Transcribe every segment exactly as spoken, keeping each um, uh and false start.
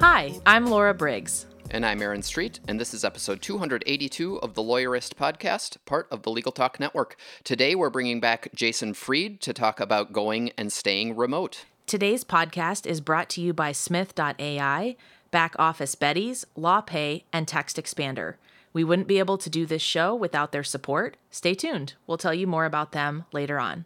Hi, I'm Laura Briggs. And I'm Aaron Street, and this is episode two eighty-two of the Lawyerist podcast, part of the Legal Talk Network. Today, we're bringing back Jason Fried to talk about going and staying remote. Today's podcast is brought to you by Smith dot A I, Back Office Betties, LawPay, and Text Expander. We wouldn't be able to do this show without their support. Stay tuned. We'll tell you more about them later on.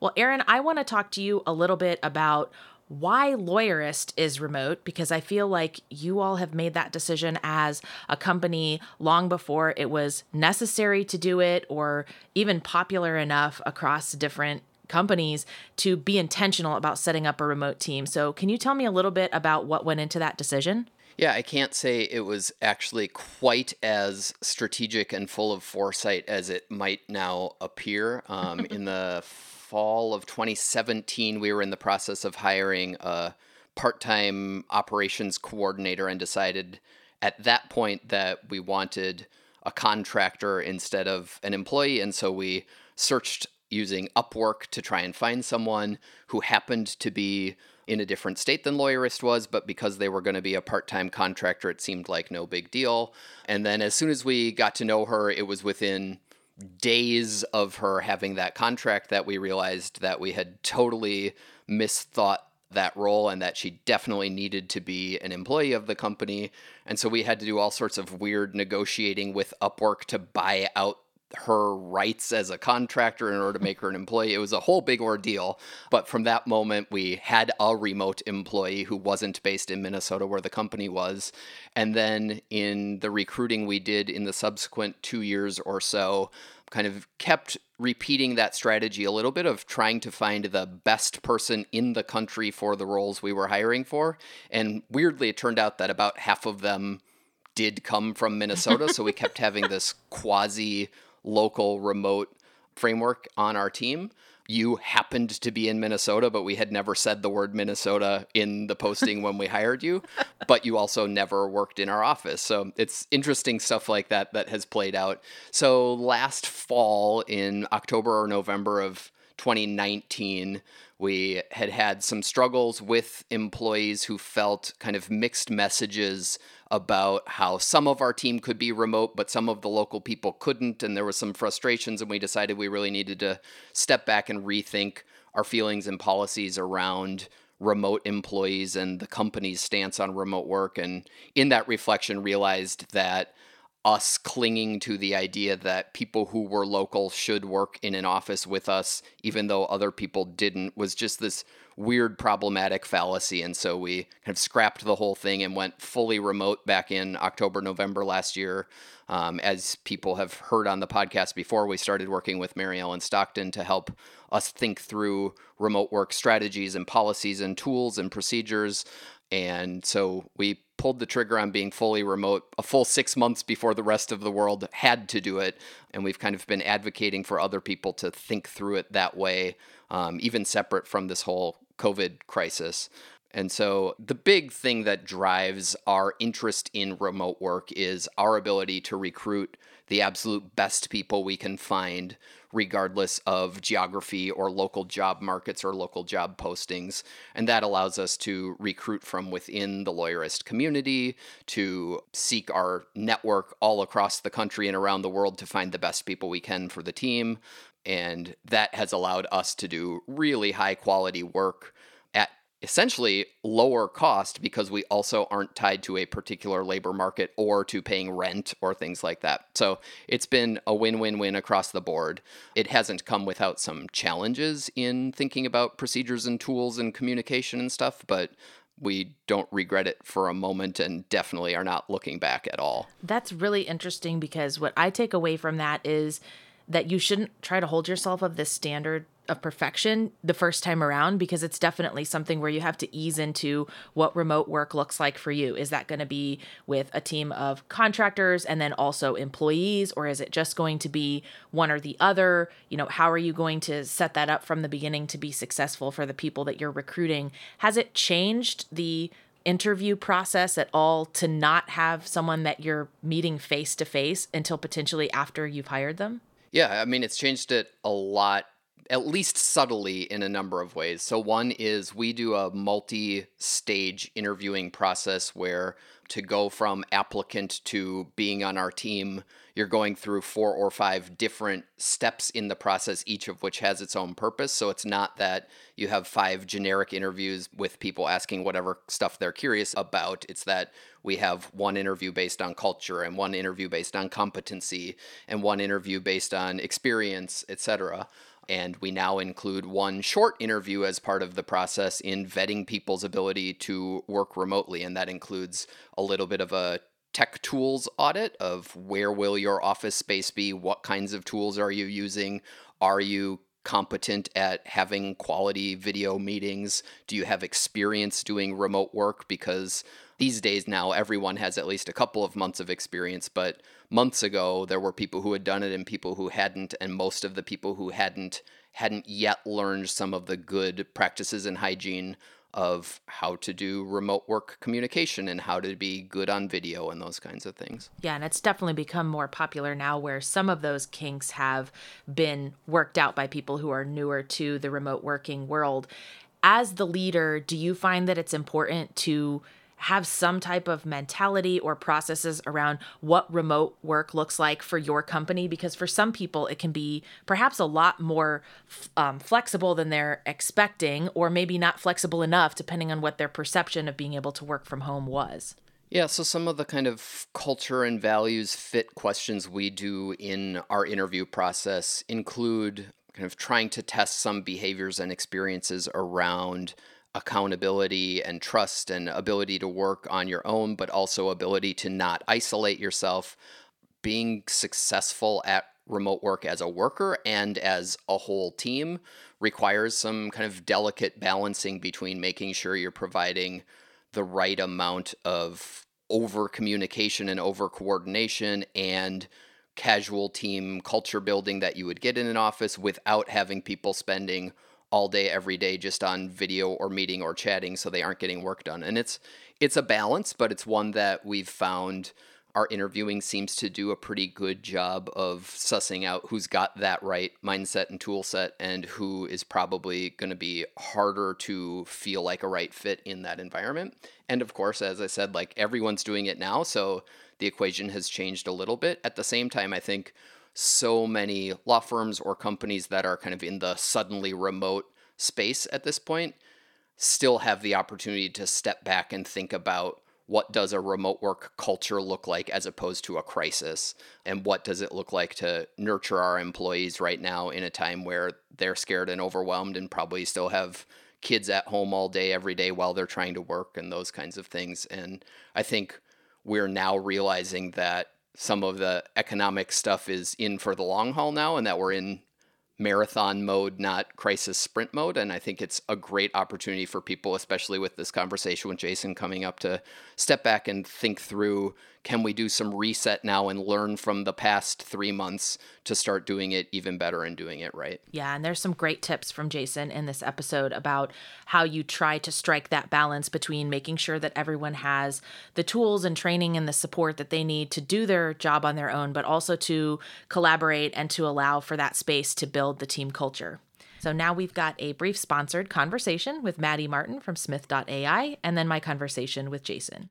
Well, Aaron, I want to talk to you a little bit about why Lawyerist is remote, because I feel like you all have made that decision as a company long before it was necessary to do it or even popular enough across different companies to be intentional about setting up a remote team. So can you tell me a little bit about what went into that decision? Yeah, I can't say it was actually quite as strategic and full of foresight as it might now appear. Um, in the fall of twenty seventeen, we were in the process of hiring a part-time operations coordinator and decided at that point that we wanted a contractor instead of an employee. And so we searched using Upwork to try and find someone who happened to be in a different state than Lawyerist was, but because they were going to be a part-time contractor, it seemed like no big deal. And then as soon as we got to know her, it was within days of her having that contract that we realized that we had totally misthought that role and that she definitely needed to be an employee of the company. And so we had to do all sorts of weird negotiating with Upwork to buy out her rights as a contractor in order to make her an employee. It was a whole big ordeal. But from that moment, we had a remote employee who wasn't based in Minnesota where the company was. And then in the recruiting we did in the subsequent two years or so, kind of kept repeating that strategy a little bit of trying to find the best person in the country for the roles we were hiring for. And weirdly, it turned out that about half of them did come from Minnesota. So we kept having this quasi local remote framework on our team. You happened to be in Minnesota, but we had never said the word Minnesota in the posting when we hired you, but you also never worked in our office. So it's interesting stuff like that that has played out. So last fall in October or November of twenty nineteen, we had had some struggles with employees who felt kind of mixed messages about how some of our team could be remote, but some of the local people couldn't. And there were some frustrations, and we decided we really needed to step back and rethink our feelings and policies around remote employees and the company's stance on remote work. And in that reflection, realized that us clinging to the idea that people who were local should work in an office with us, even though other people didn't, was just this weird problematic fallacy. And so we kind of scrapped the whole thing and went fully remote back in October, November last year. Um, as people have heard on the podcast before, we started working with Mary Ellen Stockton to help us think through remote work strategies and policies and tools and procedures. And so we pulled the trigger on being fully remote a full six months before the rest of the world had to do it. And we've kind of been advocating for other people to think through it that way, um, even separate from this whole COVID crisis. And so the big thing that drives our interest in remote work is our ability to recruit the absolute best people we can find, regardless of geography or local job markets or local job postings. And that allows us to recruit from within the Lawyerist community, to seek our network all across the country and around the world to find the best people we can for the team. And that has allowed us to do really high quality work at essentially lower cost, because we also aren't tied to a particular labor market or to paying rent or things like that. So it's been a win-win-win across the board. It hasn't come without some challenges in thinking about procedures and tools and communication and stuff, but we don't regret it for a moment and definitely are not looking back at all. That's really interesting, because what I take away from that is that you shouldn't try to hold yourself of this standard of perfection the first time around, because it's definitely something where you have to ease into what remote work looks like for you. Is that going to be with a team of contractors and then also employees, or is it just going to be one or the other? You know, how are you going to set that up from the beginning to be successful for the people that you're recruiting? Has it changed the interview process at all to not have someone that you're meeting face to face until potentially after you've hired them? Yeah, I mean, it's changed it a lot, at least subtly, in a number of ways. So one is we do a multi-stage interviewing process where to go from applicant to being on our team, you're going through four or five different steps in the process, each of which has its own purpose. So it's not that you have five generic interviews with people asking whatever stuff they're curious about. It's that we have one interview based on culture and one interview based on competency and one interview based on experience, et cetera. And we now include one short interview as part of the process in vetting people's ability to work remotely. And that includes a little bit of a tech tools audit of where will your office space be? What kinds of tools are you using? Are you competent at having quality video meetings? Do you have experience doing remote work? Because these days now, everyone has at least a couple of months of experience, but months ago, there were people who had done it and people who hadn't, and most of the people who hadn't hadn't yet learned some of the good practices and hygiene of how to do remote work communication and how to be good on video and those kinds of things. Yeah, and it's definitely become more popular now where some of those kinks have been worked out by people who are newer to the remote working world. As the leader, do you find that it's important to have some type of mentality or processes around what remote work looks like for your company? Because for some people, it can be perhaps a lot more um, flexible than they're expecting, or maybe not flexible enough, depending on what their perception of being able to work from home was. Yeah, so some of the kind of culture and values fit questions we do in our interview process include kind of trying to test some behaviors and experiences around accountability and trust and ability to work on your own, but also ability to not isolate yourself, being successful at remote work as a worker and as a whole team requires some kind of delicate balancing between making sure you're providing the right amount of over communication and over coordination and casual team culture building that you would get in an office without having people spending all day, every day, just on video or meeting or chatting, so they aren't getting work done. And it's it's a balance, but it's one that we've found our interviewing seems to do a pretty good job of sussing out who's got that right mindset and tool set and who is probably going to be harder to feel like a right fit in that environment. And of course, as I said, like everyone's doing it now, so the equation has changed a little bit. At the same time, I think so many law firms or companies that are kind of in the suddenly remote space at this point still have the opportunity to step back and think about what does a remote work culture look like as opposed to a crisis, and what does it look like to nurture our employees right now in a time where they're scared and overwhelmed and probably still have kids at home all day, every day while they're trying to work and those kinds of things. And I think we're now realizing that some of the economic stuff is in for the long haul now, and that we're in marathon mode, not crisis sprint mode. And I think it's a great opportunity for people, especially with this conversation with Jason coming up, to step back and think through, can we do some reset now and learn from the past three months to start doing it even better and doing it right? Yeah, and there's some great tips from Jason in this episode about how you try to strike that balance between making sure that everyone has the tools and training and the support that they need to do their job on their own, but also to collaborate and to allow for that space to build the team culture. So now we've got a brief sponsored conversation with Maddie Martin from Smith dot A I, and then my conversation with Jason.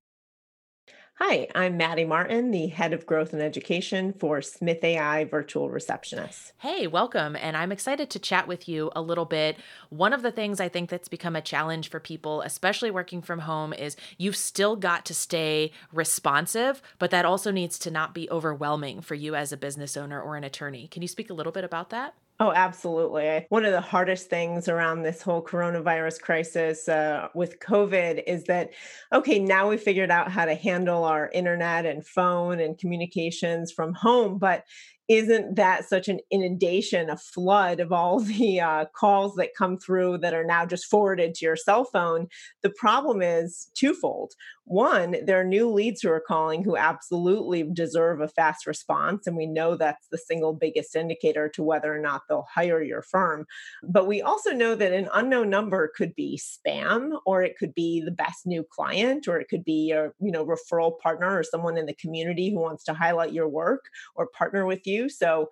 Hi, I'm Maddie Martin, the Head of Growth and Education for Smith dot A I Virtual Receptionists. Hey, welcome. And I'm excited to chat with you a little bit. One of the things I think that's become a challenge for people, especially working from home, is you've still got to stay responsive, but that also needs to not be overwhelming for you as a business owner or an attorney. Can you speak a little bit about that? Oh, absolutely. One of the hardest things around this whole coronavirus crisis uh, with COVID is that, okay, now we figured out how to handle our internet and phone and communications from home, but isn't that such an inundation, a flood of all the uh, calls that come through that are now just forwarded to your cell phone? The problem is twofold. One, there are new leads who are calling who absolutely deserve a fast response. And we know that's the single biggest indicator to whether or not they'll hire your firm. But we also know that an unknown number could be spam, or it could be the best new client, or it could be a you know referral partner or someone in the community who wants to highlight your work or partner with you. So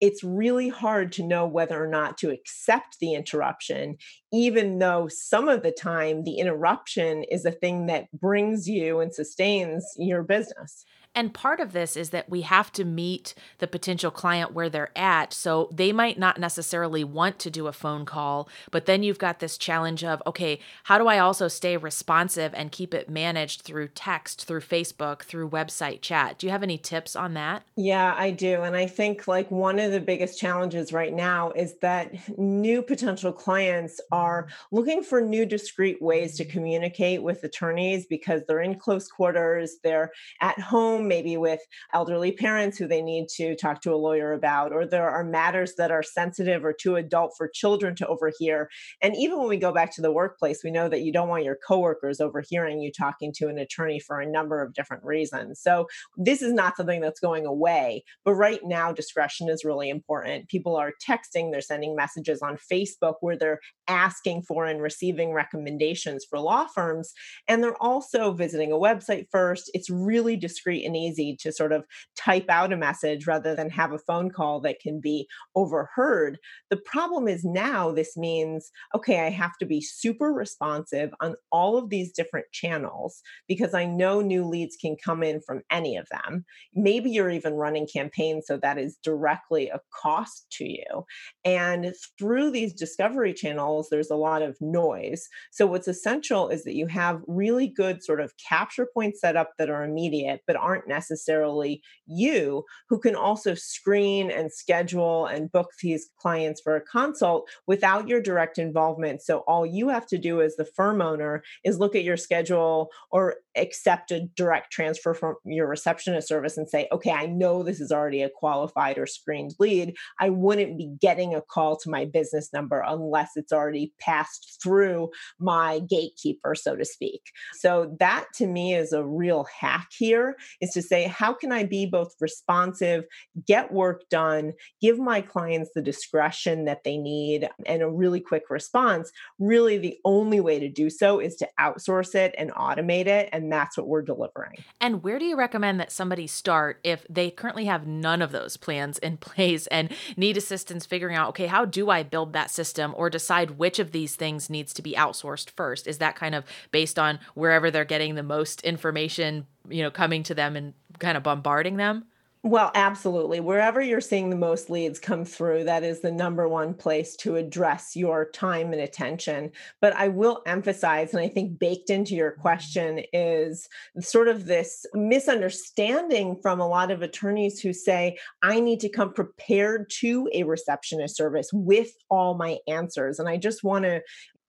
it's really hard to know whether or not to accept the interruption, even though some of the time the interruption is a thing that brings you and sustains your business. And part of this is that we have to meet the potential client where they're at. So they might not necessarily want to do a phone call, but then you've got this challenge of, okay, how do I also stay responsive and keep it managed through text, through Facebook, through website chat? Do you have any tips on that? Yeah, I do. And I think like one of the biggest challenges right now is that new potential clients are looking for new discrete ways to communicate with attorneys because they're in close quarters, they're at home, maybe with elderly parents who they need to talk to a lawyer about, or there are matters that are sensitive or too adult for children to overhear. And even when we go back to the workplace, we know that you don't want your coworkers overhearing you talking to an attorney for a number of different reasons. So this is not something that's going away, but right now discretion is really important. People are texting, they're sending messages on Facebook where they're asking for and receiving recommendations for law firms. And they're also visiting a website first. It's really discreet and easy to sort of type out a message rather than have a phone call that can be overheard. The problem is now this means, okay, I have to be super responsive on all of these different channels because I know new leads can come in from any of them. Maybe you're even running campaigns, so that is directly a cost to you. And through these discovery channels, there's a lot of noise. So what's essential is that you have really good sort of capture points set up that are immediate, but aren't necessarily you, who can also screen and schedule and book these clients for a consult without your direct involvement. So all you have to do as the firm owner is look at your schedule or accept a direct transfer from your receptionist service and say, okay, I know this is already a qualified or screened lead. I wouldn't be getting a call to my business number unless it's already passed through my gatekeeper, so to speak. So that to me is a real hack here, is to say, how can I be both responsive, get work done, give my clients the discretion that they need and a really quick response? Really, the only way to do so is to outsource it and automate it. And that's what we're delivering. And where do you recommend that somebody start if they currently have none of those plans in place and need assistance figuring out, okay, how do I build that system or decide which of these things needs to be outsourced first? Is that kind of based on wherever they're getting the most information, you know, coming to them and kind of bombarding them? Well, absolutely. Wherever you're seeing the most leads come through, that is the number one place to address your time and attention. But I will emphasize, and I think baked into your question is sort of this misunderstanding from a lot of attorneys who say, I need to come prepared to a receptionist service with all my answers. And I just want to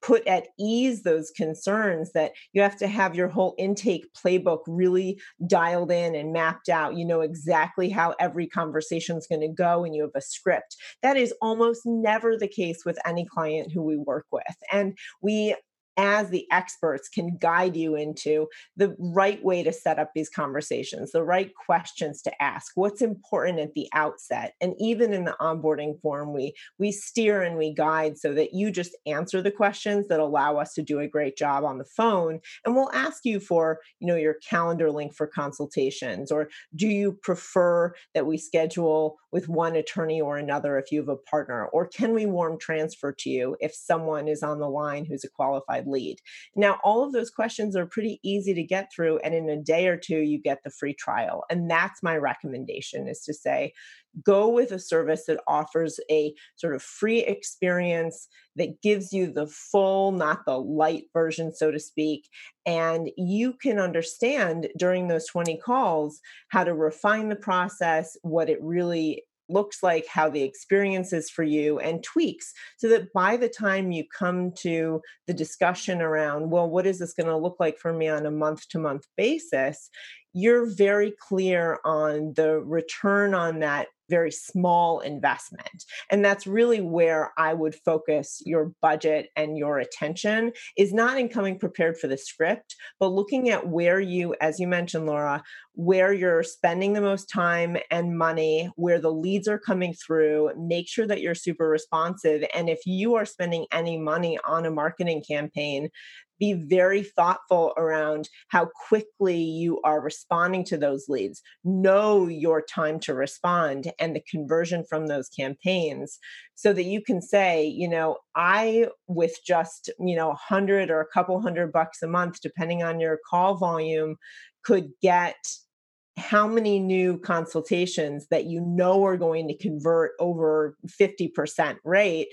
put at ease those concerns that you have to have your whole intake playbook really dialed in and mapped out. You know exactly how every conversation is going to go and you have a script. That is almost never the case with any client who we work with. And we as the experts can guide you into the right way to set up these conversations, the right questions to ask, what's important at the outset. And even in the onboarding form, we, we steer and we guide so that you just answer the questions that allow us to do a great job on the phone. And we'll ask you for, you know, your calendar link for consultations, or do you prefer that we schedule with one attorney or another if you have a partner, or can we warm transfer to you if someone is on the line who's a qualified lead. Now, all of those questions are pretty easy to get through. And in a day or two, you get the free trial. And that's my recommendation, is to say, go with a service that offers a sort of free experience that gives you the full, not the light version, so to speak. And you can understand during those twenty calls how to refine the process, what it really is, looks like, how the experience is for you, and tweaks so that by the time you come to the discussion around, well, what is this going to look like for me on a month-to-month basis, you're very clear on the return on that very small investment. And that's really where I would focus your budget and your attention, is not in coming prepared for the script, but looking at where you, as you mentioned, Laura, where you're spending the most time and money, where the leads are coming through. Make sure that you're super responsive. And if you are spending any money on a marketing campaign, be very thoughtful around how quickly you are responding to those leads. Know your time to respond and the conversion from those campaigns, so that you can say, you know, I, with just, you know, a hundred or a couple hundred bucks a month, depending on your call volume, could get how many new consultations that you know are going to convert over fifty percent rate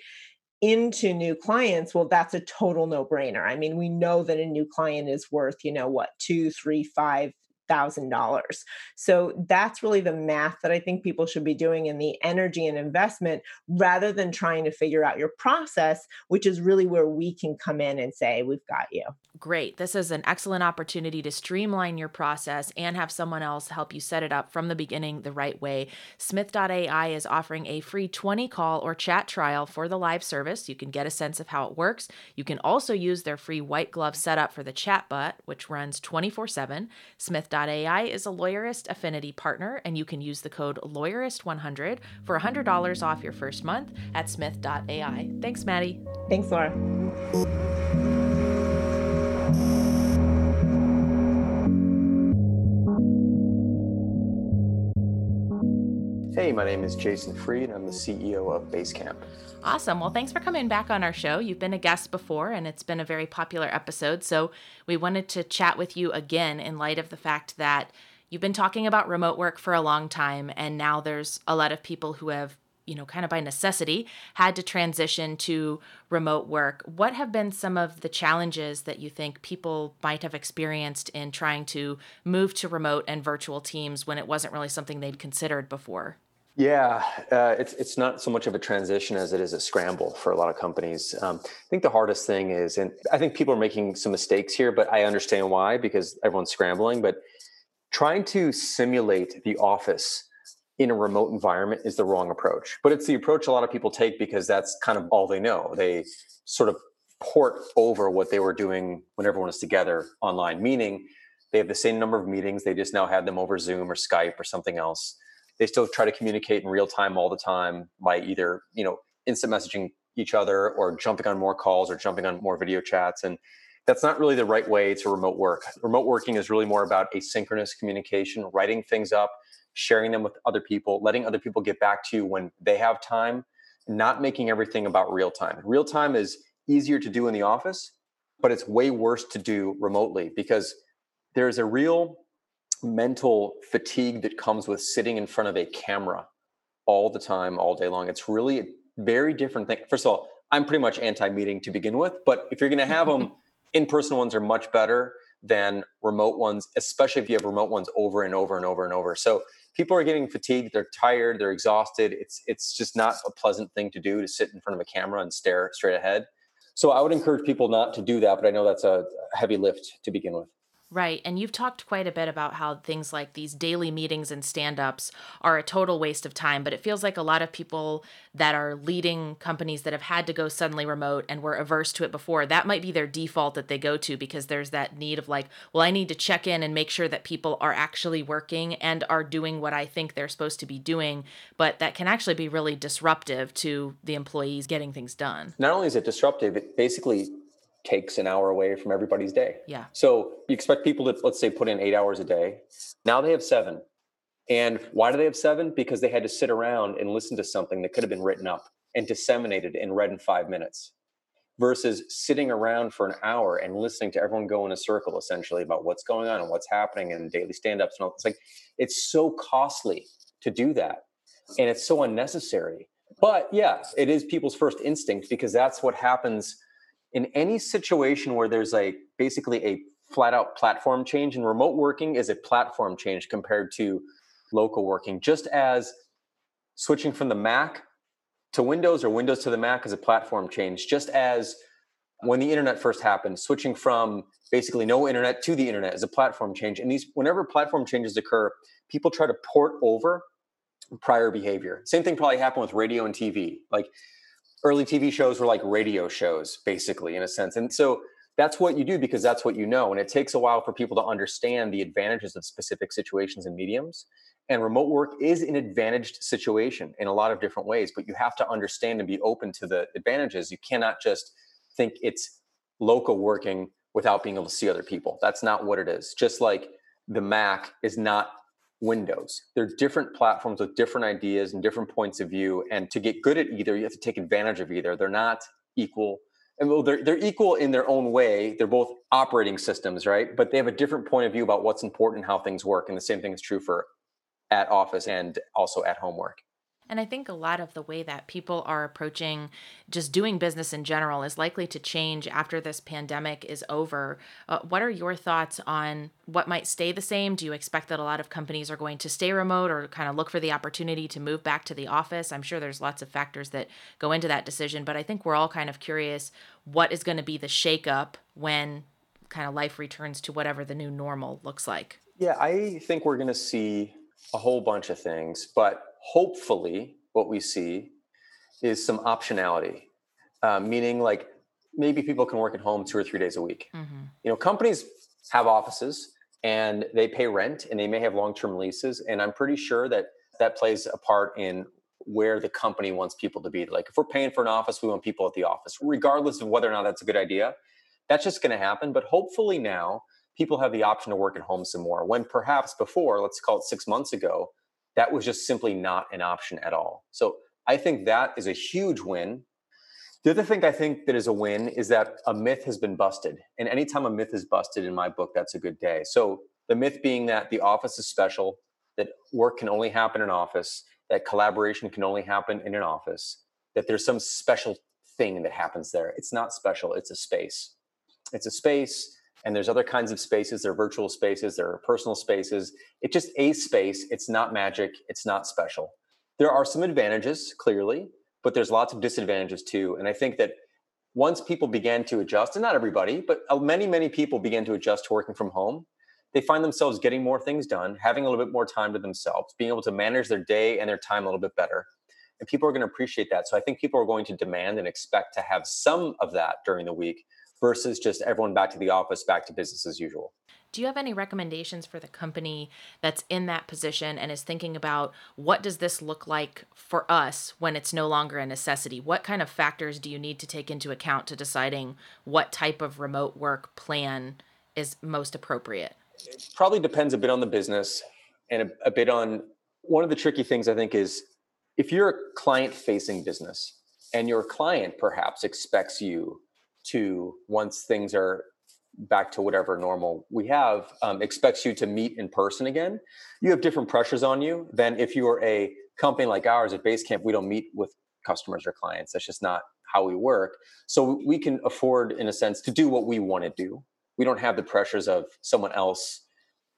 into new clients. Well, that's a total no-brainer. I mean, we know that a new client is worth, you know, what, two, three, five thousand dollars. So that's really the math that I think people should be doing, in the energy and investment, rather than trying to figure out your process, which is really where we can come in and say, we've got you. Great. This is an excellent opportunity to streamline your process and have someone else help you set it up from the beginning the right way. Smith dot A I is offering a free twenty call or chat trial for the live service. You can get a sense of how it works. You can also use their free white glove setup for the chatbot, which runs twenty-four seven. Smith dot A I is a Lawyerist affinity partner, and you can use the code Lawyerist one hundred for one hundred dollars off your first month at Smith dot A I. Thanks, Maddie. Thanks, Laura. Hey, my name is Jason Fried. I'm the C E O of Basecamp. Awesome. Well, thanks for coming back on our show. You've been a guest before, and it's been a very popular episode. So we wanted to chat with you again in light of the fact that you've been talking about remote work for a long time, and now there's a lot of people who have, you know, kind of by necessity had to transition to remote work. What have been some of the challenges that you think people might have experienced in trying to move to remote and virtual teams when it wasn't really something they'd considered before? Yeah, uh, it's it's not so much of a transition as it is a scramble for a lot of companies. Um, I think the hardest thing is, and I think people are making some mistakes here, but I understand why, because everyone's scrambling, but trying to simulate the office in a remote environment is the wrong approach. But it's the approach a lot of people take because that's kind of all they know. They sort of port over what they were doing when everyone was together online, meaning they have the same number of meetings. They just now had them over Zoom or Skype or something else. They still try to communicate in real time all the time by either, you know, instant messaging each other or jumping on more calls or jumping on more video chats. And that's not really the right way to remote work. Remote working is really more about asynchronous communication, writing things up, sharing them with other people, letting other people get back to you when they have time, not making everything about real time. Real time is easier to do in the office, but it's way worse to do remotely, because there's a real mental fatigue that comes with sitting in front of a camera all the time, all day long. It's really a very different thing. First of all, I'm pretty much anti-meeting to begin with, but if you're going to have them, in-person ones are much better than remote ones, especially if you have remote ones over and over and over and over. So people are getting fatigued. They're tired. They're exhausted. It's it's just not a pleasant thing to do, to sit in front of a camera and stare straight ahead. So I would encourage people not to do that, but I know that's a heavy lift to begin with. Right. And you've talked quite a bit about how things like these daily meetings and stand-ups are a total waste of time, but it feels like a lot of people that are leading companies that have had to go suddenly remote and were averse to it before, that might be their default that they go to, because there's that need of like, well, I need to check in and make sure that people are actually working and are doing what I think they're supposed to be doing. But that can actually be really disruptive to the employees getting things done. Not only is it disruptive, it basically takes an hour away from everybody's day. Yeah. So you expect people to, let's say, put in eight hours a day. Now they have seven. And why do they have seven? Because they had to sit around and listen to something that could have been written up and disseminated and read in five minutes versus sitting around for an hour and listening to everyone go in a circle, essentially, about what's going on and what's happening and daily stand-ups. And all. It's like, it's so costly to do that. And it's so unnecessary. But yes, it is people's first instinct, because that's what happens in any situation where there's like basically a flat out platform change. And remote working is a platform change compared to local working, just as switching from the Mac to Windows or Windows to the Mac is a platform change, just as when the internet first happened, switching from basically no internet to the internet is a platform change. And these, whenever platform changes occur, people try to port over prior behavior. Same thing probably happened with radio and T V. Like early T V shows were like radio shows, basically, in a sense. And so that's what you do because that's what you know. And it takes a while for people to understand the advantages of specific situations and mediums. And remote work is an advantaged situation in a lot of different ways, but you have to understand and be open to the advantages. You cannot just think it's local working without being able to see other people. That's not what it is. Just like the Mac is not Windows. They're different platforms with different ideas and different points of view. And to get good at either, you have to take advantage of either. They're not equal. And well, they're, they're equal in their own way. They're both operating systems, right? But they have a different point of view about what's important, how things work. And the same thing is true for at office and also at home work. And I think a lot of the way that people are approaching just doing business in general is likely to change after this pandemic is over. Uh, what are your thoughts on what might stay the same? Do you expect that a lot of companies are going to stay remote or kind of look for the opportunity to move back to the office? I'm sure there's lots of factors that go into that decision, but I think we're all kind of curious what is going to be the shakeup when kind of life returns to whatever the new normal looks like. Yeah, I think we're going to see a whole bunch of things, but hopefully what we see is some optionality, uh, meaning like maybe people can work at home two or three days a week. Mm-hmm. You know, companies have offices and they pay rent and they may have long-term leases. And I'm pretty sure that that plays a part in where the company wants people to be. Like if we're paying for an office, we want people at the office, regardless of whether or not that's a good idea. That's just going to happen. But hopefully now people have the option to work at home some more when perhaps before, let's call it six months ago, that was just simply not an option at all. So I think that is a huge win. The other thing I think that is a win is that a myth has been busted. And anytime a myth is busted in my book, that's a good day. So the myth being that the office is special, that work can only happen in office, that collaboration can only happen in an office, that there's some special thing that happens there. It's not special, it's a space. It's a space. And there's other kinds of spaces. There are virtual spaces. There are personal spaces. It's just a space. It's not magic. It's not special. There are some advantages, clearly, but there's lots of disadvantages too. And I think that once people began to adjust, and not everybody, but many, many people began to adjust to working from home, they find themselves getting more things done, having a little bit more time to themselves, being able to manage their day and their time a little bit better. And people are going to appreciate that. So I think people are going to demand and expect to have some of that during the week, versus just everyone back to the office, back to business as usual. Do you have any recommendations for the company that's in that position and is thinking about what does this look like for us when it's no longer a necessity? What kind of factors do you need to take into account to deciding what type of remote work plan is most appropriate? It probably depends a bit on the business and a, a bit on, one of the tricky things I think is if you're a client-facing business and your client perhaps expects you to, once things are back to whatever normal we have, um, expects you to meet in person again, you have different pressures on you than if you are a company like ours at Basecamp. We don't meet with customers or clients. That's just not how we work. So we can afford, in a sense, to do what we want to do. We don't have the pressures of someone else,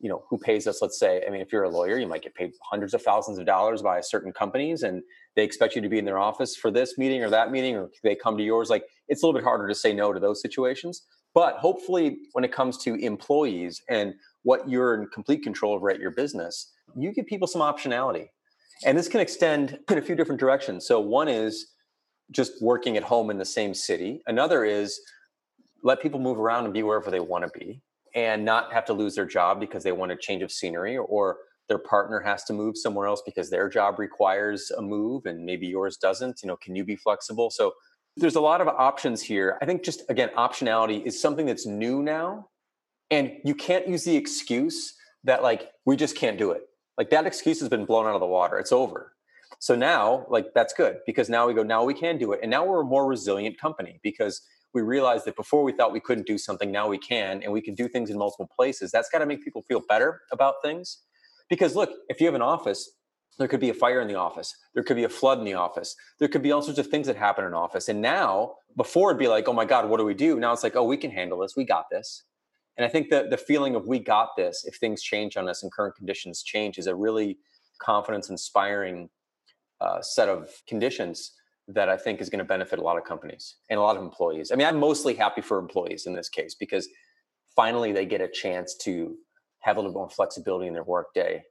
you know, who pays us, let's say. I mean, if you're a lawyer, you might get paid hundreds of thousands of dollars by certain companies, and they expect you to be in their office for this meeting or that meeting, or they come to yours. Like, it's a little bit harder to say no to those situations. But hopefully when it comes to employees and what you're in complete control over at your business, you give people some optionality. And this can extend in a few different directions. So one is just working at home in the same city. Another is let people move around and be wherever they want to be, and not have to lose their job because they want a change of scenery, or their partner has to move somewhere else because their job requires a move and maybe yours doesn't. You know, can you be flexible? So there's a lot of options here. I think just, again, optionality is something that's new now. And you can't use the excuse that, like, we just can't do it. Like, that excuse has been blown out of the water. It's over. So now, like, that's good, because now we go, now we can do it. And now we're a more resilient company because we realized that before we thought we couldn't do something, now we can, and we can do things in multiple places. That's got to make people feel better about things. Because look, if you have an office, there could be a fire in the office. There could be a flood in the office. There could be all sorts of things that happen in office. And now, before it'd be like, oh my God, what do we do? Now it's like, oh, we can handle this. We got this. And I think that the feeling of we got this, if things change on us and current conditions change, is a really confidence-inspiring uh, set of conditions that I think is going to benefit a lot of companies and a lot of employees. I mean, I'm mostly happy for employees in this case, because finally they get a chance to have a little more flexibility in their work day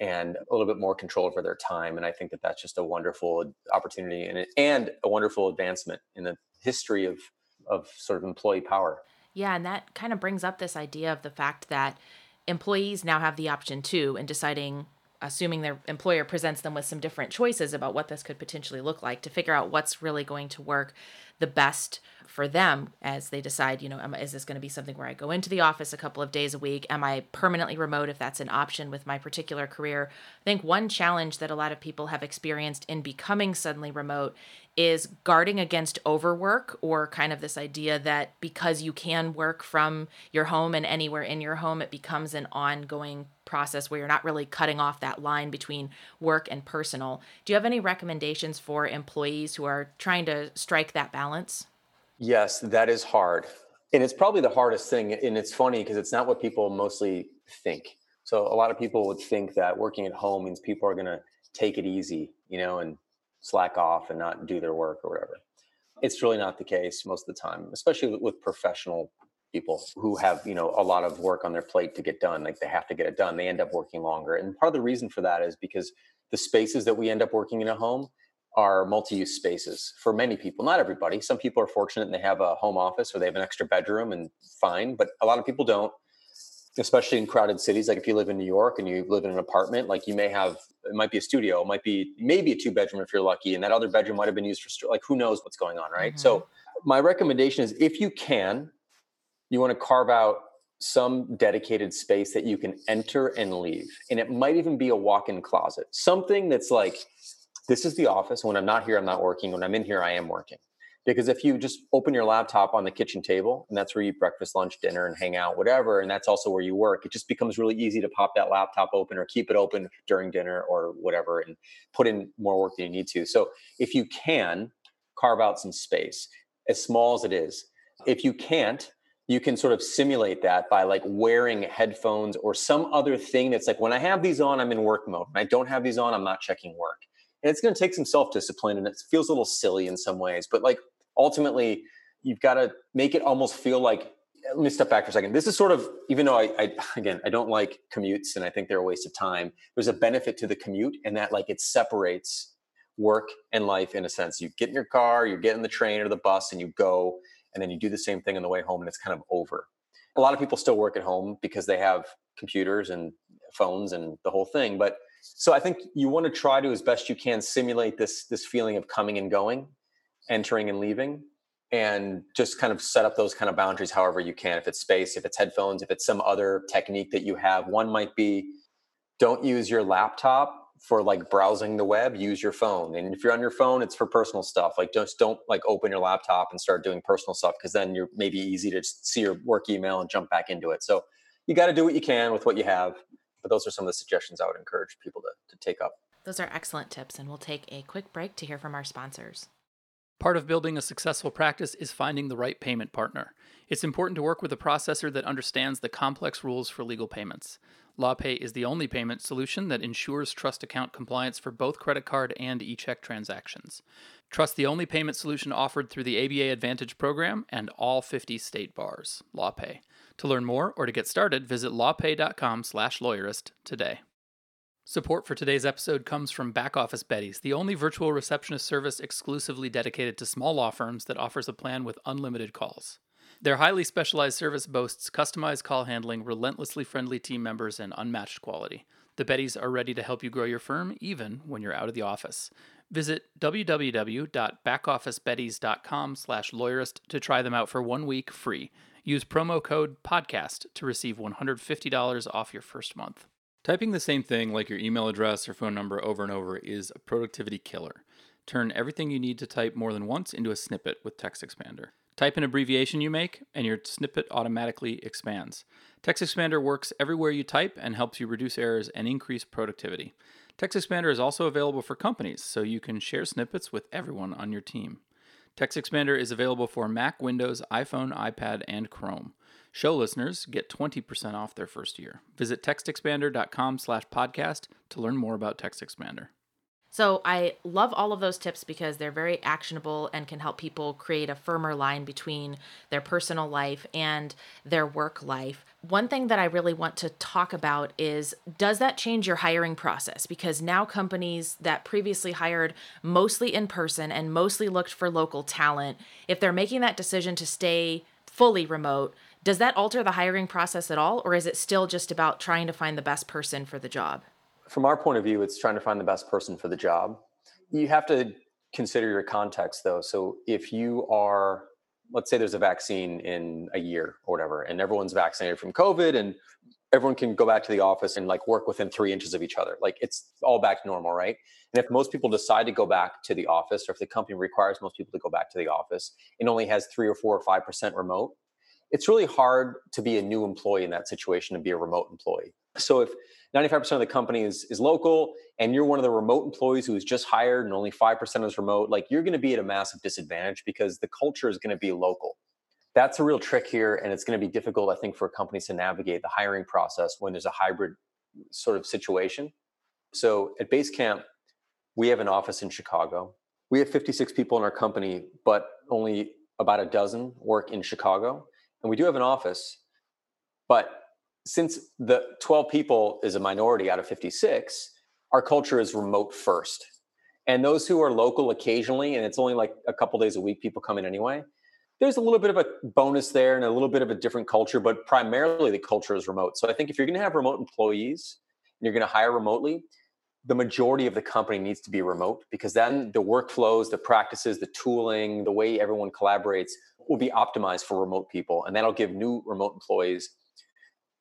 and a little bit more control over their time. And I think that that's just a wonderful opportunity and and a wonderful advancement in the history of of sort of employee power. Yeah, and that kind of brings up this idea of the fact that employees now have the option too, in deciding, assuming their employer presents them with some different choices about what this could potentially look like, to figure out what's really going to work the best for them as they decide, you know, is this going to be something where I go into the office a couple of days a week? Am I permanently remote if that's an option with my particular career? I think one challenge that a lot of people have experienced in becoming suddenly remote is guarding against overwork, or kind of this idea that because you can work from your home and anywhere in your home, it becomes an ongoing process where you're not really cutting off that line between work and personal. Do you have any recommendations for employees who are trying to strike that balance? Yes, that is hard. And it's probably the hardest thing. And it's funny because it's not what people mostly think. So a lot of people would think that working at home means people are going to take it easy, you know, and slack off and not do their work or whatever. It's really not the case most of the time, especially with professional people who have, you know, a lot of work on their plate to get done. Like they have to get it done. They end up working longer. And part of the reason for that is because the spaces that we end up working in a home are multi-use spaces for many people, not everybody. Some people are fortunate and they have a home office or they have an extra bedroom and fine, but a lot of people don't, especially in crowded cities. Like if you live in New York and you live in an apartment, like you may have, it might be a studio, it might be maybe a two bedroom if you're lucky. And that other bedroom might've been used for, like, who knows what's going on, right? Mm-hmm. So my recommendation is if you can, you want to carve out some dedicated space that you can enter and leave. And it might even be a walk-in closet, something that's like, this is the office. When I'm not here, I'm not working. When I'm in here, I am working. Because if you just open your laptop on the kitchen table, and that's where you eat breakfast, lunch, dinner, and hang out, whatever, and that's also where you work, it just becomes really easy to pop that laptop open or keep it open during dinner or whatever and put in more work than you need to. So if you can, carve out some space, as small as it is. If you can't, you can sort of simulate that by like wearing headphones or some other thing that's like, when I have these on, I'm in work mode. When I don't have these on, I'm not checking work. And it's going to take some self-discipline, and it feels a little silly in some ways, but like ultimately you've got to make it almost feel like, let me step back for a second. This is sort of, even though I, I, again, I don't like commutes and I think they're a waste of time, there's a benefit to the commute and that like it separates work and life in a sense. You get in your car, you get in the train or the bus and you go, and then you do the same thing on the way home and it's kind of over. A lot of people still work at home because they have computers and phones and the whole thing. But so I think you want to try to, as best you can, simulate this, this feeling of coming and going, entering and leaving, and just kind of set up those kind of boundaries however you can. If it's space, if it's headphones, if it's some other technique that you have. One might be, don't use your laptop for like browsing the web, use your phone. And if you're on your phone, it's for personal stuff. Like just don't like open your laptop and start doing personal stuff, because then you're maybe easy to see your work email and jump back into it. So you got to do what you can with what you have. But those are some of the suggestions I would encourage people to, to take up. Those are excellent tips. And we'll take a quick break to hear from our sponsors. Part of building a successful practice is finding the right payment partner. It's important to work with a processor that understands the complex rules for legal payments. LawPay is the only payment solution that ensures trust account compliance for both credit card and e-check transactions. Trust the only payment solution offered through the A B A Advantage program and all fifty state bars. LawPay. To learn more or to get started, visit lawpay dot com slash lawyerist today. Support for today's episode comes from Back Office Betties, the only virtual receptionist service exclusively dedicated to small law firms that offers a plan with unlimited calls. Their highly specialized service boasts customized call handling, relentlessly friendly team members, and unmatched quality. The Betties are ready to help you grow your firm even when you're out of the office. Visit w w w dot back office betties dot com slash lawyerist to try them out for one week free. Use promo code PODCAST to receive one hundred fifty dollars off your first month. Typing the same thing, like your email address or phone number, over and over is a productivity killer. Turn everything you need to type more than once into a snippet with Text Expander. Type an abbreviation you make, and your snippet automatically expands. Text Expander works everywhere you type and helps you reduce errors and increase productivity. Text Expander is also available for companies, so you can share snippets with everyone on your team. Text Expander is available for Mac, Windows, iPhone, iPad, and Chrome. Show listeners get twenty percent off their first year. Visit text expander dot com slash podcast to learn more about Text Expander. So I love all of those tips because they're very actionable and can help people create a firmer line between their personal life and their work life. One thing that I really want to talk about is, does that change your hiring process? Because now companies that previously hired mostly in person and mostly looked for local talent, if they're making that decision to stay fully remote, does that alter the hiring process at all? Or is it still just about trying to find the best person for the job? From our point of view, it's trying to find the best person for the job. You have to consider your context, though. So if you are, let's say there's a vaccine in a year or whatever, and everyone's vaccinated from COVID and everyone can go back to the office and like work within three inches of each other. Like it's all back to normal, right? And if most people decide to go back to the office, or if the company requires most people to go back to the office and only has three or four or five percent remote, it's really hard to be a new employee in that situation and be a remote employee. So if ninety-five percent of the company is, is local and you're one of the remote employees who was just hired and only five percent is remote, like you're going to be at a massive disadvantage because the culture is going to be local. That's a real trick here. And it's going to be difficult, I think, for companies to navigate the hiring process when there's a hybrid sort of situation. So at Basecamp, we have an office in Chicago. We have fifty-six people in our company, but only about a dozen work in Chicago. And we do have an office, but since the twelve people is a minority out of fifty-six, our culture is remote first. And those who are local occasionally, and it's only like a couple days a week, people come in anyway, there's a little bit of a bonus there and a little bit of a different culture, but primarily the culture is remote. So I think if you're going to have remote employees and you're going to hire remotely, the majority of the company needs to be remote, because then the workflows, the practices, the tooling, the way everyone collaborates will be optimized for remote people. And that'll give new remote employees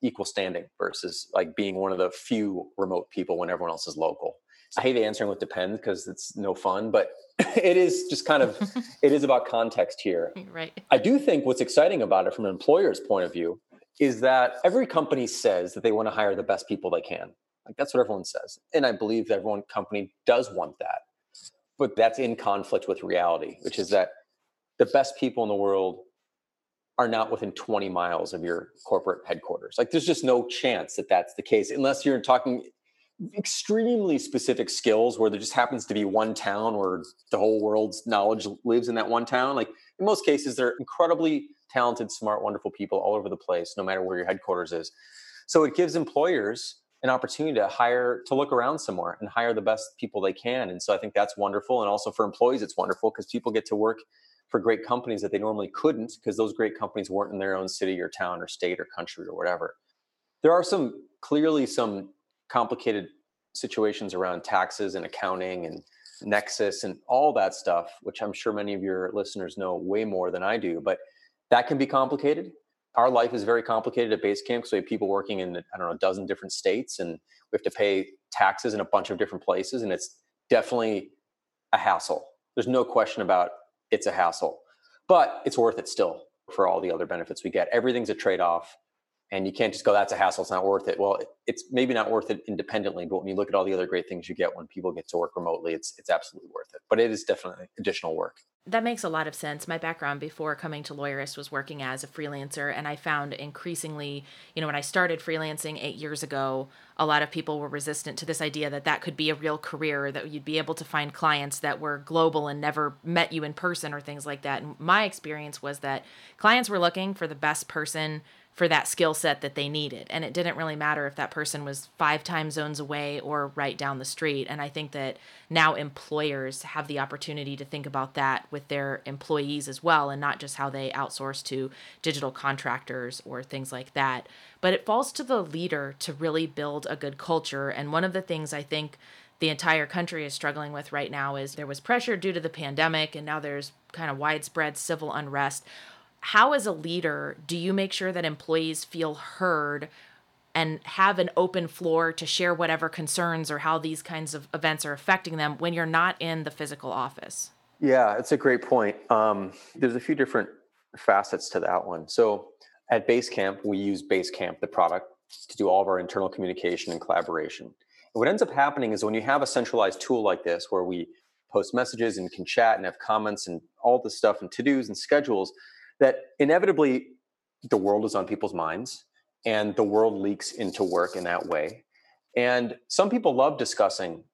equal standing versus like being one of the few remote people when everyone else is local. I hate answering with depends because it's no fun, but it is just kind of, it is about context here. Right. I do think what's exciting about it from an employer's point of view is that every company says that they want to hire the best people they can. Like that's what everyone says. And I believe that every company does want that, but that's in conflict with reality, which is that the best people in the world are not within twenty miles of your corporate headquarters. Like there's just no chance that that's the case, unless you're talking extremely specific skills where there just happens to be one town where the whole world's knowledge lives in that one town. Like in most cases, they're incredibly talented, smart, wonderful people all over the place, no matter where your headquarters is. So it gives employers an opportunity to hire, to look around somewhere and hire the best people they can. And so I think that's wonderful. And also for employees, it's wonderful because people get to work for great companies that they normally couldn't, because those great companies weren't in their own city or town or state or country or whatever. There are some clearly some complicated situations around taxes and accounting and nexus and all that stuff, which I'm sure many of your listeners know way more than I do, but that can be complicated. Our life is very complicated at Basecamp because we have people working in, I don't know, a dozen different states, and we have to pay taxes in a bunch of different places. And it's definitely a hassle. There's no question about it's a hassle, but it's worth it still for all the other benefits we get. Everything's a trade-off, and you can't just go, that's a hassle, it's not worth it. Well, it's maybe not worth it independently, but when you look at all the other great things you get when people get to work remotely, it's it's absolutely worth it. But it is definitely additional work. That makes a lot of sense. My background before coming to Lawyerist was working as a freelancer, and I found increasingly, you know, when I started freelancing eight years ago, a lot of people were resistant to this idea that that could be a real career, that you'd be able to find clients that were global and never met you in person or things like that. And my experience was that clients were looking for the best person for that skill set that they needed. And it didn't really matter if that person was five time zones away or right down the street. And I think that now employers have the opportunity to think about that with their employees as well, and not just how they outsource to digital contractors or things like that. But it falls to the leader to really build a good culture. And one of the things I think the entire country is struggling with right now is there was pressure due to the pandemic, and now there's kind of widespread civil unrest. How, as a leader, do you make sure that employees feel heard and have an open floor to share whatever concerns or how these kinds of events are affecting them when you're not in the physical office? Yeah, it's a great point. Um, there's a few different facets to that one. So at Basecamp, we use Basecamp, the product, to do all of our internal communication and collaboration. And what ends up happening is when you have a centralized tool like this, where we post messages and can chat and have comments and all this stuff and to-dos and schedules, that inevitably the world is on people's minds and the world leaks into work in that way. And some people love discussing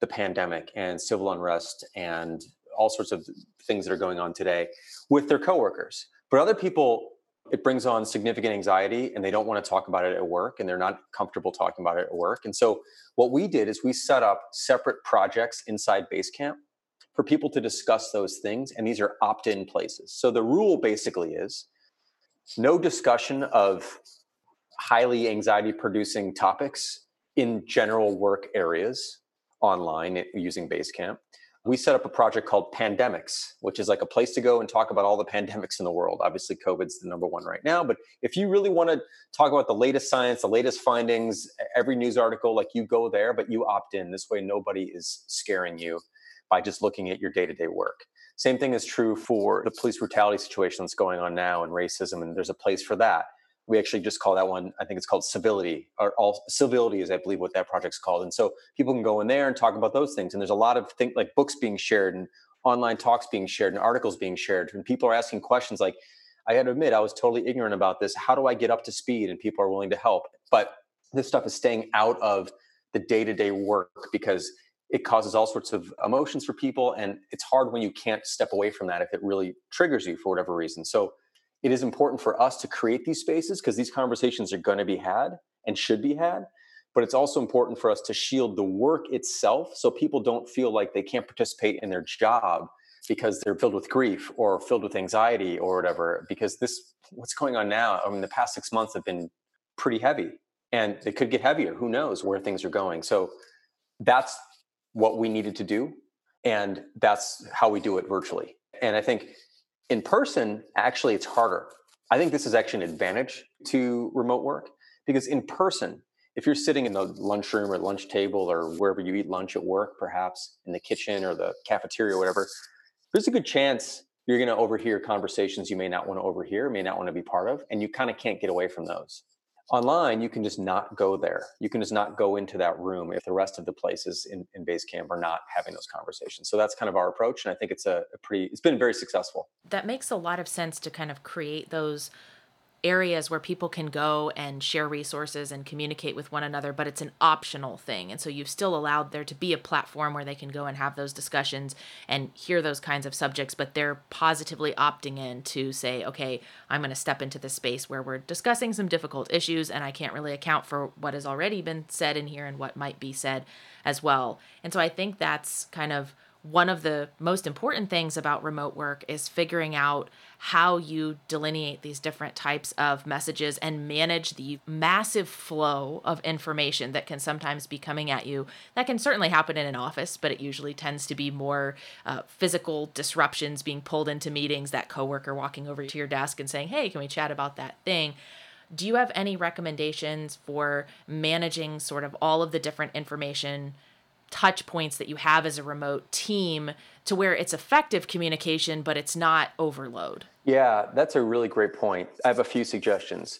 the pandemic and civil unrest and all sorts of things that are going on today with their coworkers. But other people, it brings on significant anxiety and they don't want to talk about it at work and they're not comfortable talking about it at work. And so what we did is we set up separate projects inside Basecamp for people to discuss those things. And these are opt-in places. So the rule basically is no discussion of highly anxiety-producing topics in general work areas online using Basecamp. We set up a project called Pandemics, which is like a place to go and talk about all the pandemics in the world. Obviously, COVID's the number one right now. But if you really want to talk about the latest science, the latest findings, every news article, like you go there, but you opt in. This way, nobody is scaring you by just looking at your day-to-day work. Same thing is true for the police brutality situation that's going on now and racism. And there's a place for that. We actually just call that one, I think it's called civility, or all civility is, I believe, what that project's called. And so people can go in there and talk about those things. And there's a lot of things like books being shared and online talks being shared and articles being shared. And people are asking questions like, I had to admit, I was totally ignorant about this. How do I get up to speed? And people are willing to help. But this stuff is staying out of the day-to-day work because it causes all sorts of emotions for people. And it's hard when you can't step away from that if it really triggers you for whatever reason. So it is important for us to create these spaces because these conversations are going to be had and should be had. But it's also important for us to shield the work itself so people don't feel like they can't participate in their job because they're filled with grief or filled with anxiety or whatever. Because this, what's going on now, I mean, the past six months have been pretty heavy and they could get heavier. Who knows where things are going? So that's what we needed to do. And that's how we do it virtually. And I think in person, actually, it's harder. I think this is actually an advantage to remote work because in person, if you're sitting in the lunchroom or lunch table or wherever you eat lunch at work, perhaps in the kitchen or the cafeteria or whatever, there's a good chance you're going to overhear conversations you may not want to overhear, may not want to be part of, and you kind of can't get away from those. Online, you can just not go there. You can just not go into that room if the rest of the places in, in Basecamp are not having those conversations. So that's kind of our approach. And I think it's a, a pretty, it's been very successful. That makes a lot of sense to kind of create those areas where people can go and share resources and communicate with one another, but it's an optional thing. And so you've still allowed there to be a platform where they can go and have those discussions and hear those kinds of subjects, but they're positively opting in to say, okay, I'm going to step into this space where we're discussing some difficult issues and I can't really account for what has already been said in here and what might be said as well. And so I think that's kind of one of the most important things about remote work is figuring out how you delineate these different types of messages and manage the massive flow of information that can sometimes be coming at you. That can certainly happen in an office, but it usually tends to be more uh, physical disruptions, being pulled into meetings, that coworker walking over to your desk and saying, hey, can we chat about that thing? Do you have any recommendations for managing sort of all of the different information touch points that you have as a remote team to where it's effective communication, but it's not overload? Yeah, that's a really great point. I have a few suggestions.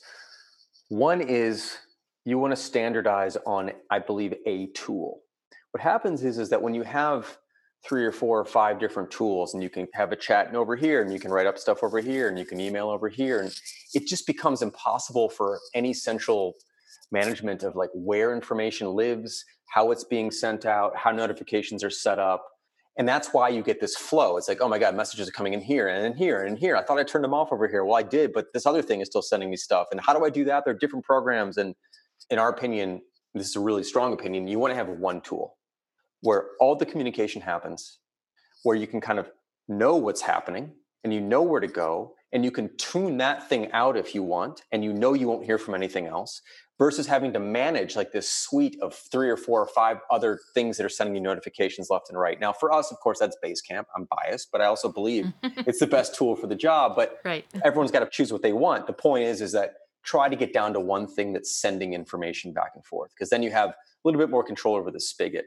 One is you want to standardize on, I believe, a tool. What happens is, is that when you have three or four or five different tools and you can have a chat over here and you can write up stuff over here and you can email over here, and it just becomes impossible for any central management of like where information lives, how it's being sent out, how notifications are set up. And that's why you get this flow. It's like, oh my God, messages are coming in here and in here and in here. I thought I turned them off over here. Well, I did, but this other thing is still sending me stuff. And how do I do that? There are different programs. And in our opinion, this is a really strong opinion, you want to have one tool where all the communication happens, where you can kind of know what's happening and you know where to go. And you can tune that thing out if you want, and you know you won't hear from anything else, versus having to manage like this suite of three or four or five other things that are sending you notifications left and right. Now, for us, of course, that's Basecamp. I'm biased, but I also believe it's the best tool for the job. But right. Everyone's got to choose what they want. The point is, is that try to get down to one thing that's sending information back and forth, because then you have a little bit more control over the spigot.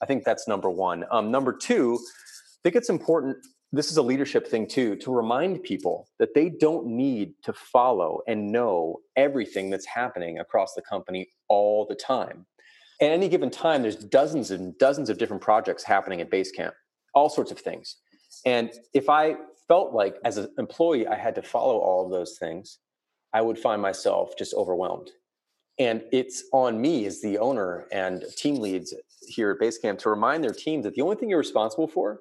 I think that's number one. Um, number two, I think it's important, this is a leadership thing too, to remind people that they don't need to follow and know everything that's happening across the company all the time. At any given time, there's dozens and dozens of different projects happening at Basecamp, all sorts of things. And if I felt like as an employee, I had to follow all of those things, I would find myself just overwhelmed. And it's on me as the owner and team leads here at Basecamp to remind their team that the only thing you're responsible for,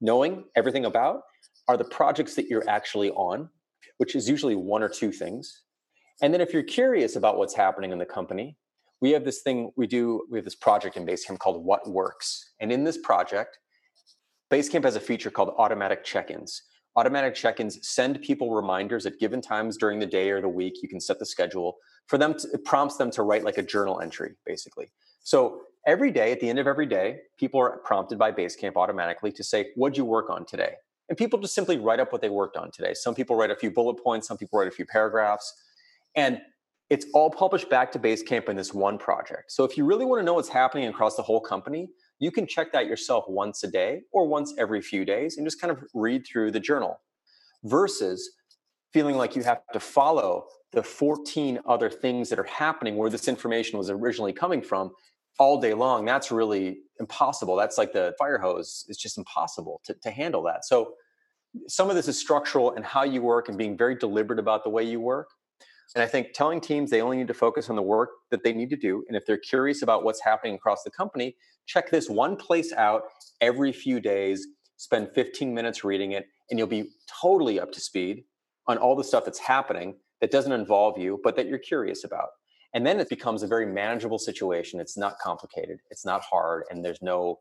knowing everything about, are the projects that you're actually on, which is usually one or two things. And then if you're curious about what's happening in the company, we have this thing we do, we have this project in Basecamp called What Works. And in this project, Basecamp has a feature called automatic check-ins. Automatic check-ins send people reminders at given times during the day or the week. You can set the schedule for them. To, it prompts them to write like a journal entry, basically. So every day, at the end of every day, people are prompted by Basecamp automatically to say, what'd you work on today? And people just simply write up what they worked on today. Some people write a few bullet points. Some people write a few paragraphs. And it's all published back to Basecamp in this one project. So if you really want to know what's happening across the whole company, you can check that yourself once a day or once every few days and just kind of read through the journal versus feeling like you have to follow the fourteen other things that are happening where this information was originally coming from all day long. That's really impossible. That's like the fire hose. It's just impossible to, to handle that. So some of this is structural and how you work and being very deliberate about the way you work. And I think telling teams they only need to focus on the work that they need to do. And if they're curious about what's happening across the company, check this one place out every few days, spend fifteen minutes reading it, and you'll be totally up to speed on all the stuff that's happening that doesn't involve you, but that you're curious about. And then it becomes a very manageable situation. It's not complicated. It's not hard. And there's no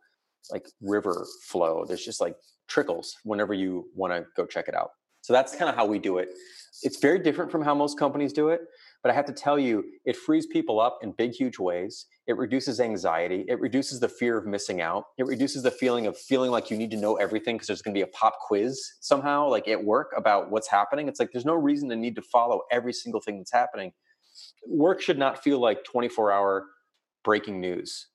like river flow. There's just like trickles whenever you want to go check it out. So that's kind of how we do it. It's very different from how most companies do it, but I have to tell you, it frees people up in big, huge ways. It reduces anxiety. It reduces the fear of missing out. It reduces the feeling of feeling like you need to know everything because there's going to be a pop quiz somehow, like at work, about what's happening. It's like there's no reason to need to follow every single thing that's happening. Work should not feel like twenty-four hour breaking news.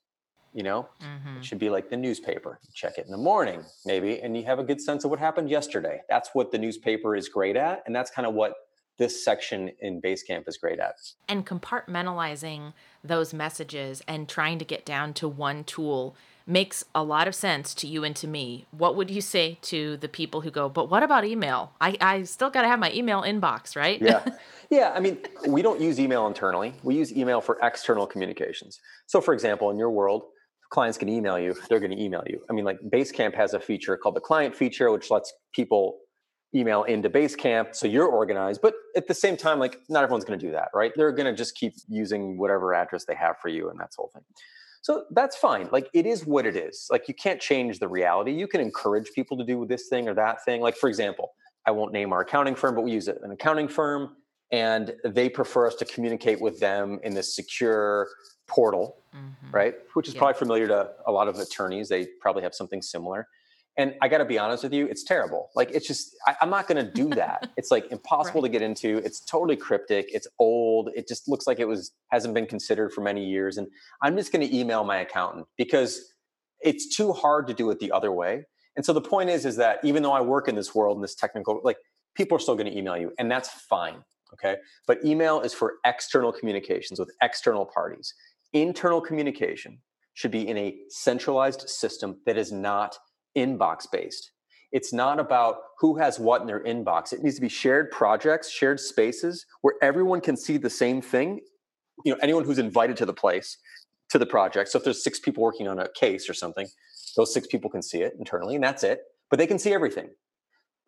You know, mm-hmm. It should be like the newspaper. You check it in the morning, maybe, and you have a good sense of what happened yesterday. That's what the newspaper is great at. And that's kind of what this section in Basecamp is great at. And compartmentalizing those messages and trying to get down to one tool makes a lot of sense to you and to me. What would you say to the people who go, but what about email? I, I still got to have my email inbox, right? Yeah. Yeah. I mean, we don't use email internally. We use email for external communications. So for example, in your world, clients can email you, they're going to email you. I mean, like Basecamp has a feature called the client feature, which lets people email into Basecamp. So you're organized, but at the same time, like not everyone's going to do that, right? They're going to just keep using whatever address they have for you and that whole thing. So that's fine. Like it is what it is. Like you can't change the reality. You can encourage people to do this thing or that thing. Like for example, I won't name our accounting firm, but we use an accounting firm and they prefer us to communicate with them in this secure portal, mm-hmm. right? Which is yeah. probably familiar to a lot of attorneys. They probably have something similar. And I got to be honest with you, it's terrible. Like, it's just, I, I'm not going to do that. It's like impossible right. to get into. It's totally cryptic. It's old. It just looks like it was, hasn't been considered for many years. And I'm just going to email my accountant because it's too hard to do it the other way. And so the point is, is that even though I work in this world and this technical, like people are still going to email you and that's fine. Okay. But email is for external communications with external parties. Internal communication should be in a centralized system that is not inbox-based. It's not about who has what in their inbox. It needs to be shared projects, shared spaces where everyone can see the same thing. You know, anyone who's invited to the place, to the project. So if there's six people working on a case or something, those six people can see it internally, and that's it. But they can see everything.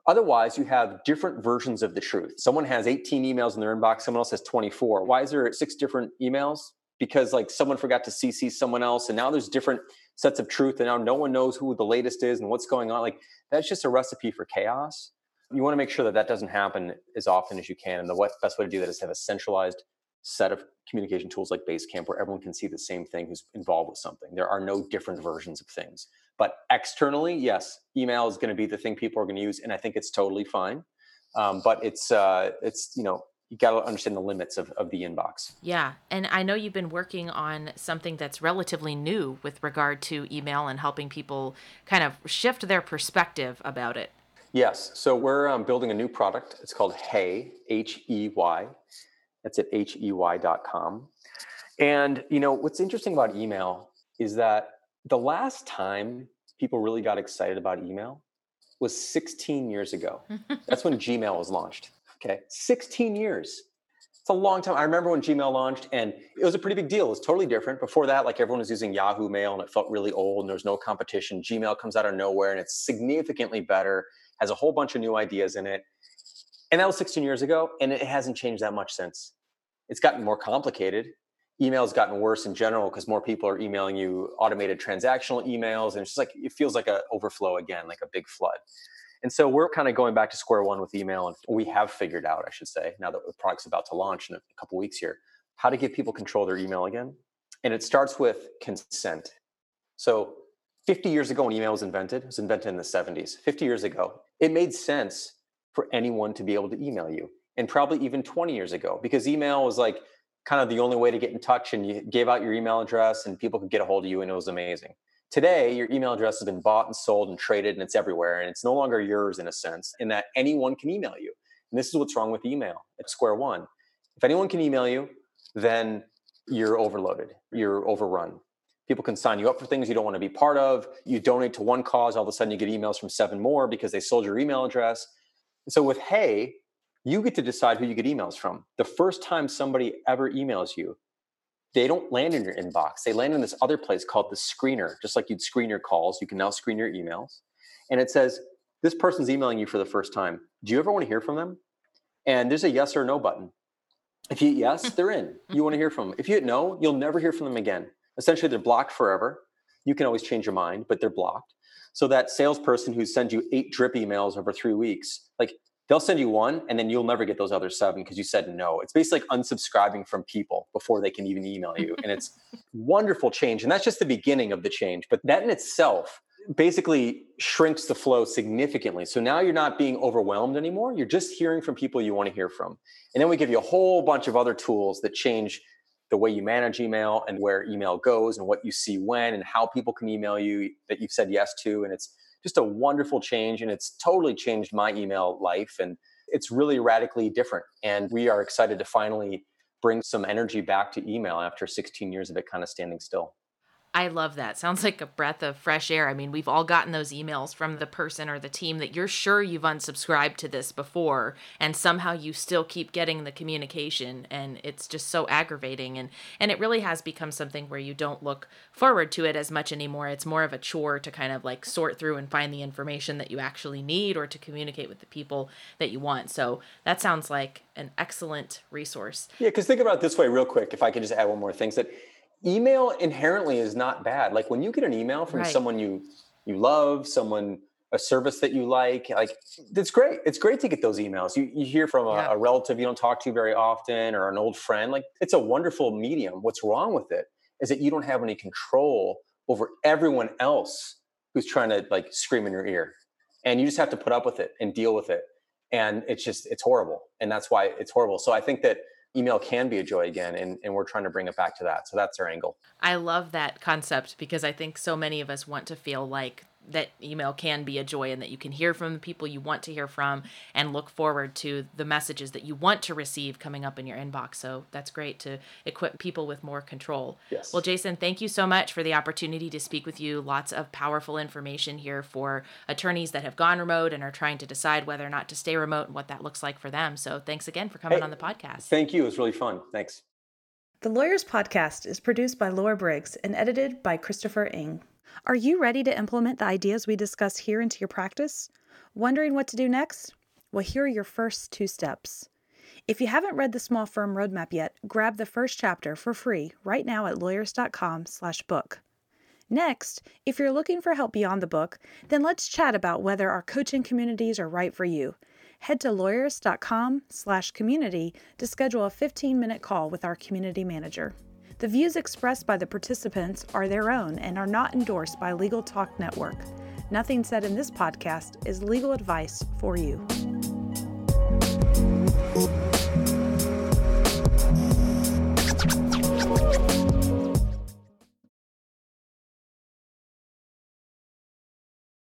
Otherwise, you have different versions of the truth. Someone has eighteen emails in their inbox. Someone else has twenty-four. Why is there six different emails? Because like someone forgot to C C someone else and now there's different sets of truth and now no one knows who the latest is and what's going on. Like that's just a recipe for chaos. You want to make sure that that doesn't happen as often as you can. And the best way to do that is have a centralized set of communication tools like Basecamp where everyone can see the same thing who's involved with something. There are no different versions of things. But externally, yes, email is going to be the thing people are going to use. And I think it's totally fine. Um, but it's, uh, it's you know, you got to understand the limits of, of the inbox. Yeah. And I know you've been working on something that's relatively new with regard to email and helping people kind of shift their perspective about it. Yes. So we're um, building a new product. It's called Hey, H E Y. That's at H E Y dot com. And, you know, what's interesting about email is that the last time people really got excited about email was sixteen years ago. That's when Gmail was launched. Okay. sixteen years. It's a long time. I remember when Gmail launched and it was a pretty big deal. It was totally different. Before that, like everyone was using Yahoo Mail and it felt really old and there was no competition. Gmail comes out of nowhere and it's significantly better, has a whole bunch of new ideas in it. And that was sixteen years ago and it hasn't changed that much since. It's gotten more complicated. Email's gotten worse in general because more people are emailing you automated transactional emails. And it's just like, it feels like an overflow again, like a big flood. And so we're kind of going back to square one with email. And we have figured out, I should say, now that the product's about to launch in a couple of weeks here, how to give people control of their email again. And it starts with consent. So fifty years ago when email was invented, it was invented in the seventies, fifty years ago, it made sense for anyone to be able to email you. And probably even twenty years ago, because email was like kind of the only way to get in touch, and you gave out your email address and people could get a hold of you, and it was amazing. Today, your email address has been bought and sold and traded, and it's everywhere, and it's no longer yours in a sense, in that anyone can email you. And this is what's wrong with email at square one. If anyone can email you, then you're overloaded, you're overrun. People can sign you up for things you don't want to be part of. You donate to one cause, all of a sudden you get emails from seven more because they sold your email address. And so with Hey, you get to decide who you get emails from. The first time somebody ever emails you, they don't land in your inbox. They land in this other place called the screener. Just like you'd screen your calls, you can now screen your emails. And it says, this person's emailing you for the first time. Do you ever want to hear from them? And there's a yes or no button. If you hit yes, they're in. You want to hear from them. If you hit no, you'll never hear from them again. Essentially, they're blocked forever. You can always change your mind, but they're blocked. So that salesperson who sends you eight drip emails over three weeks, like, they'll send you one and then you'll never get those other seven because you said no. It's basically like unsubscribing from people before they can even email you. And it's wonderful change. And that's just the beginning of the change. But that in itself basically shrinks the flow significantly. So now you're not being overwhelmed anymore. You're just hearing from people you want to hear from. And then we give you a whole bunch of other tools that change the way you manage email and where email goes and what you see when and how people can email you that you've said yes to. And it's just a wonderful change, and it's totally changed my email life, and it's really radically different. And we are excited to finally bring some energy back to email after sixteen years of it kind of standing still. I love that. Sounds like a breath of fresh air. I mean, we've all gotten those emails from the person or the team that you're sure you've unsubscribed to this before, and somehow you still keep getting the communication, and it's just so aggravating. And, and it really has become something where you don't look forward to it as much anymore. It's more of a chore to kind of like sort through and find the information that you actually need or to communicate with the people that you want. So that sounds like an excellent resource. Yeah, because think about it this way real quick, if I could just add one more thing, that email inherently is not bad. Like when you get an email from right. someone you you love, someone, a service that you like, like it's great. It's great to get those emails. You you hear from a, yeah. a relative you don't talk to very often or an old friend. Like it's a wonderful medium. What's wrong with it is that you don't have any control over everyone else who's trying to like scream in your ear. And you just have to put up with it and deal with it. And it's just, it's horrible. And that's why it's horrible. So I think that email can be a joy again, and, and we're trying to bring it back to that. So that's our angle. I love that concept because I think so many of us want to feel like that email can be a joy and that you can hear from the people you want to hear from and look forward to the messages that you want to receive coming up in your inbox. So that's great to equip people with more control. Yes. Well, Jason, thank you so much for the opportunity to speak with you. Lots of powerful information here for attorneys that have gone remote and are trying to decide whether or not to stay remote and what that looks like for them. So thanks again for coming hey, on the podcast. Thank you. It was really fun. Thanks. The Lawyerist Podcast is produced by Laura Briggs and edited by Christopher Ng. Are you ready to implement the ideas we discussed here into your practice? Wondering what to do next? Well, here are your first two steps. If you haven't read the Small Firm Roadmap yet, grab the first chapter for free right now at lawyerist dot com slash book. Next, if you're looking for help beyond the book, then let's chat about whether our coaching communities are right for you. Head to lawyerist dot com slash community to schedule a fifteen minute call with our community manager. The views expressed by the participants are their own and are not endorsed by Legal Talk Network. Nothing said in this podcast is legal advice for you.